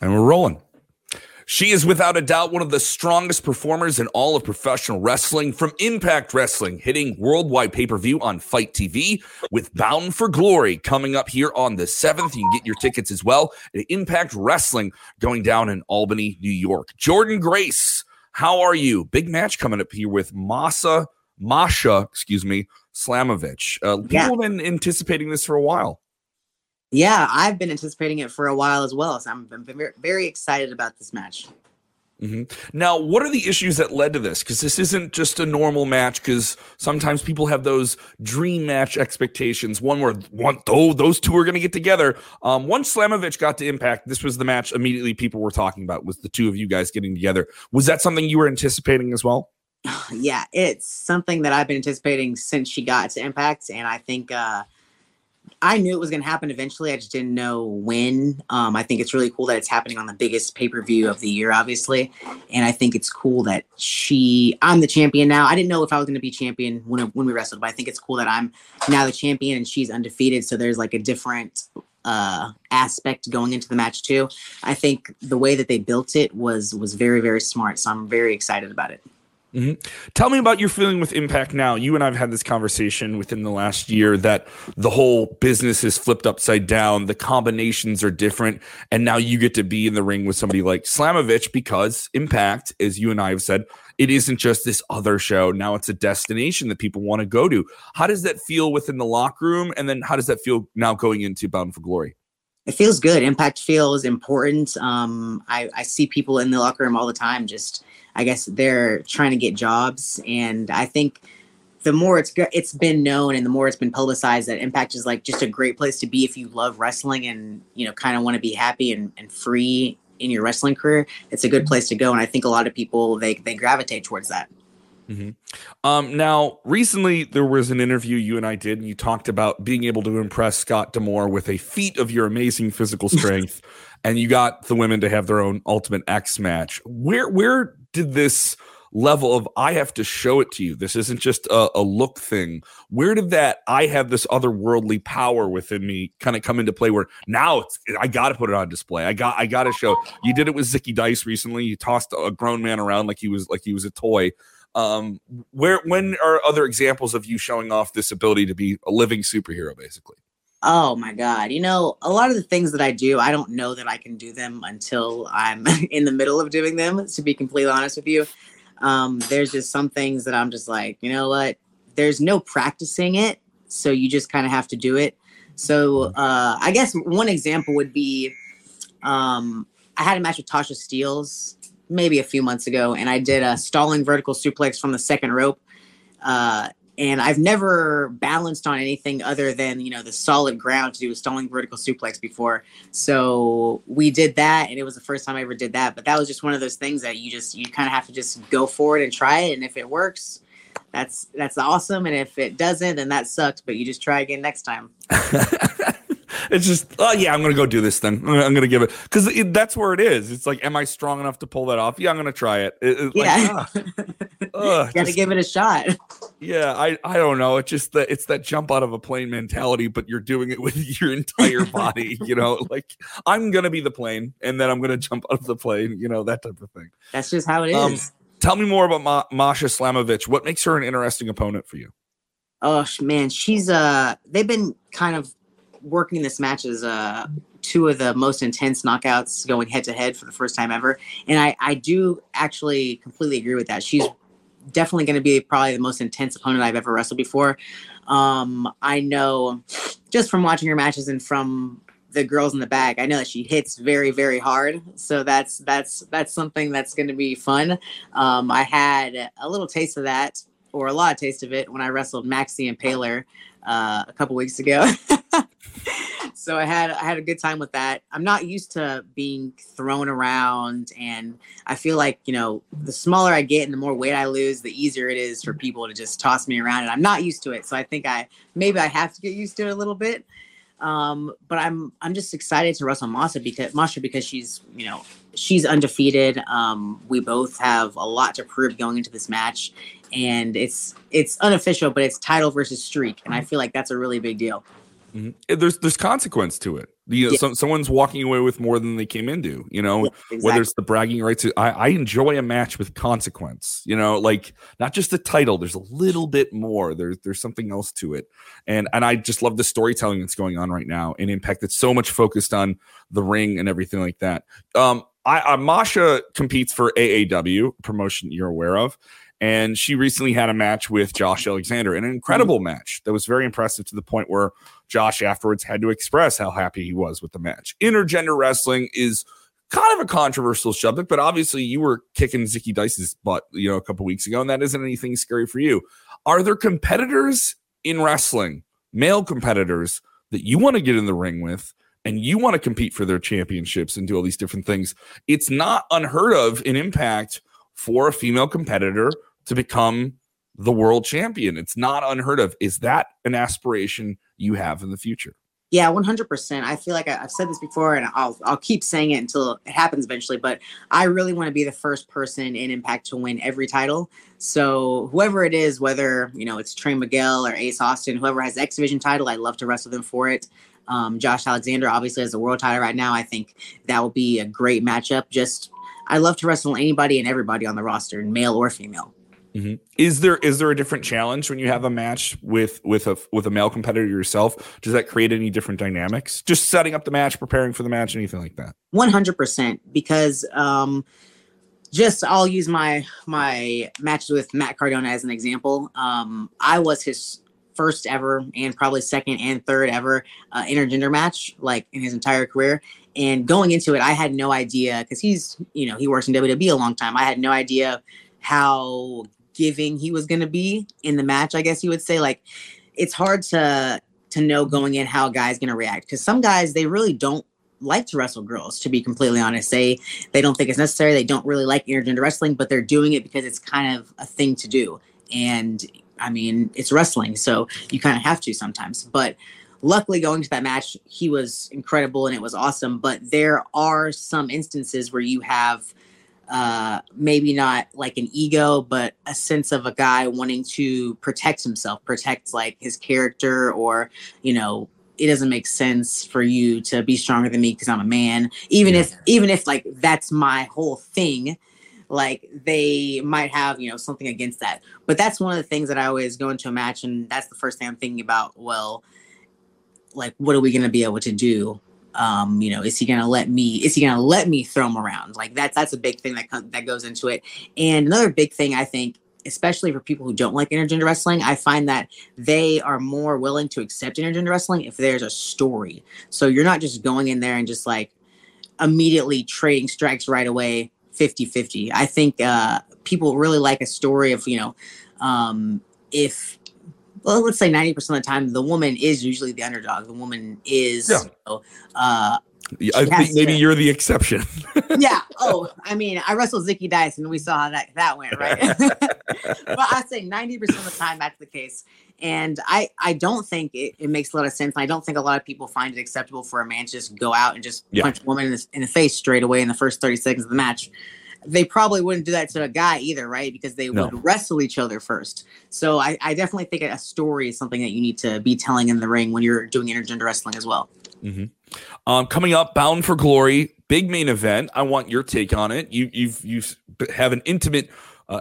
And we're rolling. She is without a doubt one of the strongest performers in all of professional wrestling, from Impact Wrestling hitting worldwide pay-per-view on Fight TV with Bound for Glory coming up here on the 7th. You can get your tickets as well at Impact Wrestling going down in Albany, New York. Jordynne Grace, how are you? Big match coming up here with Masha Slamovich. People have been anticipating this for a while. Yeah, I've been anticipating it for a while as well, so I'm very, very excited about this match. Mm-hmm. Now, what are the issues that led to this? Because this isn't just a normal match, because sometimes people have those dream match expectations, those two are going to get together. Once Slamovich got to Impact, this was the match immediately people were talking about, was the two of you guys getting together. Was that something you were anticipating as well? Yeah, it's something that I've been anticipating since she got to Impact, and I think... I knew it was going to happen eventually. I just didn't know when. I think it's really cool that it's happening on the biggest pay-per-view of the year, obviously. And I think it's cool that I'm the champion now. I didn't know if I was going to be champion when we wrestled, but I think it's cool that I'm now the champion and she's undefeated. So there's like a different aspect going into the match too. I think the way that they built it was very, very smart. So I'm very excited about it. Mm-hmm. Tell me about your feeling with Impact now. You and I have had this conversation within the last year that the whole business is flipped upside down. The combinations are different. And now you get to be in the ring with somebody like Slamovich, because Impact, as you and I have said, it isn't just this other show. Now it's a destination that people want to go to. How does that feel within the locker room? And then how does that feel now going into Bound for Glory? It feels good. Impact feels important. I see people in the locker room all the time. Just, I guess they're trying to get jobs. And I think the more it's been known and the more it's been publicized that Impact is like just a great place to be if you love wrestling and, you know, kind of want to be happy and free in your wrestling career. It's a good place to go. And I think a lot of people, they gravitate towards that. Mm-hmm. Now, recently there was an interview you and I did, and you talked about being able to impress Scott D'Amore with a feat of your amazing physical strength, and you got the women to have their own Ultimate X match. Where did this level of I have to show it to you? This isn't just a look thing. Where did that I have this otherworldly power within me kind of come into play? Where now it's I got to put it on display. I got to show. You did it with Zicky Dice recently. You tossed a grown man around like he was a toy. When are other examples of you showing off this ability to be a living superhero, basically? Oh my God. You know, a lot of the things that I do, I don't know that I can do them until I'm in the middle of doing them, to be completely honest with you. There's just some things that I'm just like, you know what, there's no practicing it. So you just kind of have to do it. So, I guess one example would be, I had a match with Tasha Steelz maybe a few months ago, and I did a stalling vertical suplex from the second rope. And I've never balanced on anything other than, you know, the solid ground to do a stalling vertical suplex before. So we did that, and it was the first time I ever did that. But that was just one of those things that you kind of have to just go forward and try it. And if it works, that's awesome. And if it doesn't, then that sucks, but you just try again next time. It's just, oh yeah, I'm going to go do this then. I'm going to give it, because that's where it is. It's like, am I strong enough to pull that off? Yeah, I'm going to try it. Got to give it a shot. Yeah, I don't know. It's just that it's that jump out of a plane mentality, but you're doing it with your entire body. You know, like I'm going to be the plane, and then I'm going to jump out of the plane. You know, that type of thing. That's just how it is. Tell me more about Masha Slamovich. What makes her an interesting opponent for you? Oh man, she's they've been kind of working this match is two of the most intense knockouts going head-to-head for the first time ever. And I do actually completely agree with that. She's definitely going to be probably the most intense opponent I've ever wrestled before. I know just from watching her matches and from the girls in the back, I know that she hits very, very hard. So that's something that's going to be fun. I had a little taste of that, or a lot of taste of it, when I wrestled Maxi and Paler a couple weeks ago. So I had a good time with that. I'm not used to being thrown around, and I feel like, you know, the smaller I get and the more weight I lose, the easier it is for people to just toss me around, and I'm not used to it. So I think maybe I have to get used to it a little bit. But I'm just excited to wrestle Masha because she's, you know, she's undefeated. We both have a lot to prove going into this match, and it's unofficial, but it's title versus streak, and I feel like that's a really big deal. Mm-hmm. There's consequence to it. Someone's walking away with more than they came into, you know, exactly. Whether it's the bragging rights. I enjoy a match with consequence, you know, like not just the title. There's a little bit more. There's something else to it. And I just love the storytelling that's going on right now in Impact. That's so much focused on the ring and everything like that. Masha competes for AAW, a promotion you're aware of. And she recently had a match with Josh Alexander, an incredible match that was very impressive, to the point where Josh afterwards had to express how happy he was with the match. Intergender wrestling is kind of a controversial subject, but obviously you were kicking Zicky Dice's butt, you know, a couple weeks ago, and that isn't anything scary for you. Are there competitors in wrestling, male competitors, that you want to get in the ring with? And you want to compete for their championships and do all these different things? It's not unheard of in Impact for a female competitor to become the world champion. It's not unheard of. Is that an aspiration you have in the future? Yeah, 100%. I feel like I've said this before, and I'll keep saying it until it happens eventually, but I really want to be the first person in Impact to win every title. So whoever it is, whether, you know, it's Trey Miguel or Ace Austin, whoever has the X Division title, I'd love to wrestle them for it. Josh Alexander obviously has the world title right now. I think that will be a great matchup. Just, I love to wrestle anybody and everybody on the roster, male or female. Mm-hmm. Is there a different challenge when you have a match with a male competitor yourself? Does that create any different dynamics? Just setting up the match, preparing for the match, anything like that? 100%, because I'll use my matches with Matt Cardona as an example. I was his first ever, and probably second and third ever intergender match, like, in his entire career. And going into it, I had no idea, because he works in WWE a long time. I had no idea how giving he was going to be in the match, I guess you would say. Like, it's hard to know going in how a guy's going to react, because some guys, they really don't like to wrestle girls, to be completely honest. They don't think it's necessary. They don't really like intergender wrestling, but they're doing it because it's kind of a thing to do. And I mean, it's wrestling, so you kind of have to sometimes. But luckily, going to that match, he was incredible and it was awesome. But there are some instances where you have maybe not like an ego, but a sense of a guy wanting to protect himself, protect like his character, or, you know, it doesn't make sense for you to be stronger than me because I'm a man. Even if like that's my whole thing. Like, they might have, you know, something against that. But that's one of the things that I always go into a match, and that's the first thing I'm thinking about. Well, like, what are we going to be able to do? You know, is he going to let me throw him around? Like, that's a big thing that goes into it. And another big thing, I think, especially for people who don't like intergender wrestling, I find that they are more willing to accept intergender wrestling if there's a story. So you're not just going in there and just like immediately trading strikes right away. 50-50. I think people really like a story of, you know, let's say 90% of the time, the woman is usually the underdog. The woman is, yeah. I think maybe you're the exception. Yeah. Oh, I mean, I wrestled Zicky Dice and we saw how that went, right? But I say 90% of the time that's the case. And I don't think it makes a lot of sense. And I don't think a lot of people find it acceptable for a man to just go out and just punch a woman in the face straight away in the first 30 seconds of the match. They probably wouldn't do that to a guy either, right? Because they would wrestle each other first. So I definitely think a story is something that you need to be telling in the ring when you're doing intergender wrestling as well. Mm-hmm. Coming up, Bound for Glory, big main event. I want your take on it. You have an intimate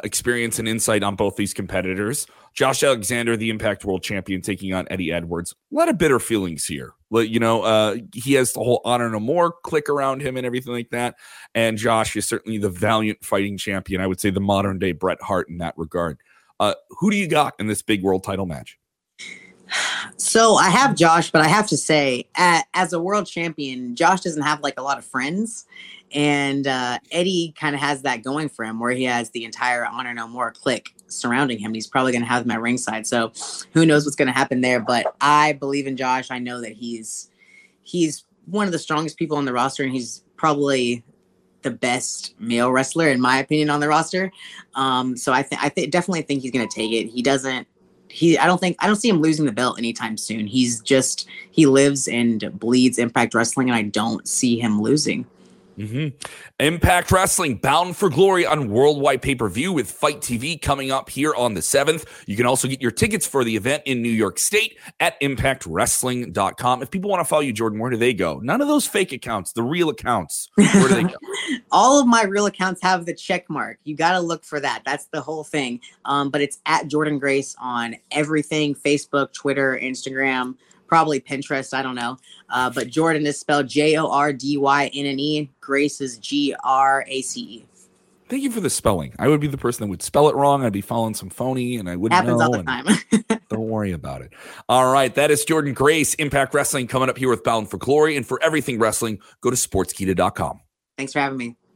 experience and insight on both these competitors. Josh Alexander, the Impact World Champion, taking on Eddie Edwards. A lot of bitter feelings here. You know, he has the whole Honor No More clique around him and everything like that. And Josh is certainly the valiant fighting champion. I would say the modern day Bret Hart in that regard. Who do you got in this big world title match? So I have Josh, but I have to say, as a world champion, Josh doesn't have like a lot of friends. And Eddie kind of has that going for him, where he has the entire Honor No More clique surrounding him. He's probably going to have them at ringside. So who knows what's going to happen there. But I believe in Josh. I know that he's one of the strongest people on the roster, and he's probably the best male wrestler, in my opinion, on the roster. So I definitely think he's going to take it. He doesn't. I don't see him losing the belt anytime soon. He lives and bleeds Impact Wrestling, and I don't see him losing. Mm-hmm. Impact Wrestling, Bound for Glory on Worldwide Pay-Per-View with Fight TV coming up here on the 7th. You can also get your tickets for the event in New York State at impactwrestling.com. If people want to follow you, Jordynne, where do they go? None of those fake accounts, the real accounts. Where do they go? All of my real accounts have the check mark. You got to look for that. That's the whole thing. But it's at Jordynne Grace on everything, Facebook, Twitter, Instagram, probably Pinterest, I don't know. But Jordynne is spelled Jordynne. Grace is Grace. Thank you for the spelling. I would be the person that would spell it wrong. I'd be following some phony, and I wouldn't know. Happens all the time. Don't worry about it. All right, that is Jordynne Grace, Impact Wrestling, coming up here with Bound for Glory. And for everything wrestling, go to sportskeeda.com. Thanks for having me.